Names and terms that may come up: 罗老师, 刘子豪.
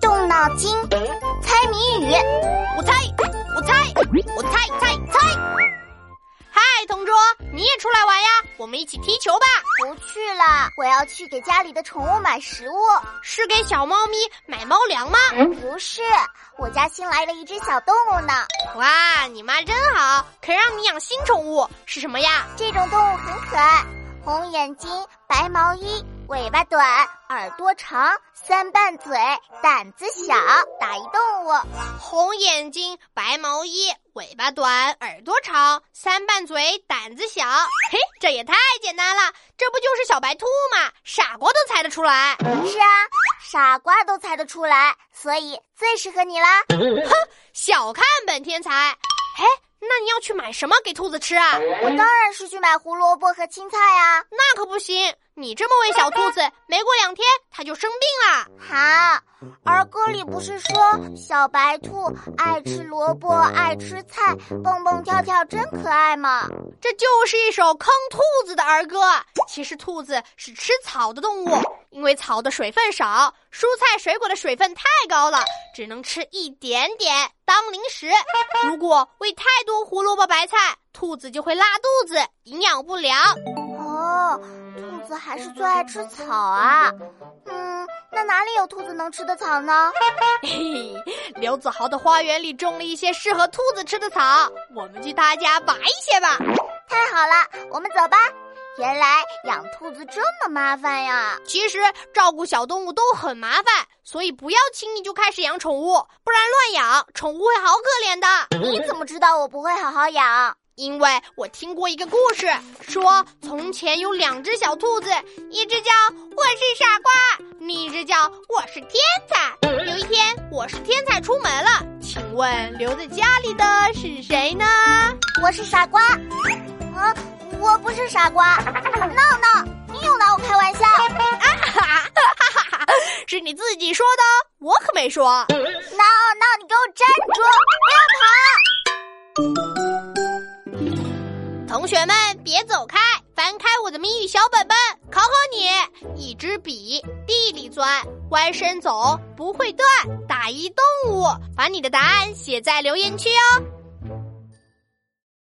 动脑筋，猜谜语。我猜。嗨，同桌，你也出来玩呀？我们一起踢球吧。不去了，我要去给家里的宠物买食物。是给小猫咪买猫粮吗？不是，我家新来了一只小动物呢。哇，你妈真好，肯让你养新宠物。是什么呀？这种动物很可爱，红眼睛，白毛衣。尾巴短，耳朵长，三瓣嘴，胆子小，打一动物。红眼睛，白毛衣，尾巴短，耳朵长，三瓣嘴，胆子小。嘿，这也太简单了，这不就是小白兔吗？傻瓜都猜得出来。是啊，傻瓜都猜得出来，所以最适合你啦。哼，小看本天才。嘿，那你要去买什么给兔子吃啊？我当然是去买胡萝卜和青菜啊。那可不行，你这么喂小兔子，没过2天它就生病了。好，儿歌里不是说小白兔爱吃萝卜爱吃菜，蹦蹦跳跳真可爱吗？这就是一首坑兔子的儿歌。其实兔子是吃草的动物，因为草的水分少，蔬菜水果的水分太高了，只能吃一点点当零食。如果喂太多胡萝卜白菜，兔子就会拉肚子，营养不良。哦，兔子还是最爱吃草啊。那哪里有兔子能吃的草呢？嘿嘿，刘子豪的花园里种了一些适合兔子吃的草，我们去他家拔一些吧。太好了，我们走吧。原来养兔子这么麻烦呀！其实照顾小动物都很麻烦，所以不要轻易就开始养宠物，不然乱养，宠物会好可怜的。你怎么知道我不会好好养？因为我听过一个故事，说从前有2只小兔子，一只叫我是傻瓜，另一只叫我是天才。有一天，我是天才出门了，请问留在家里的是谁呢？我是傻瓜。啊，我不是傻瓜。闹闹，你又拿我开玩笑。是你自己说的，我可没说。闹闹，你给我站住，不要跑。同学们别走开，翻开我的谜语小本本，考考你。一支笔，地里钻，弯身走，不会断，打一动物。把你的答案写在留言区哦。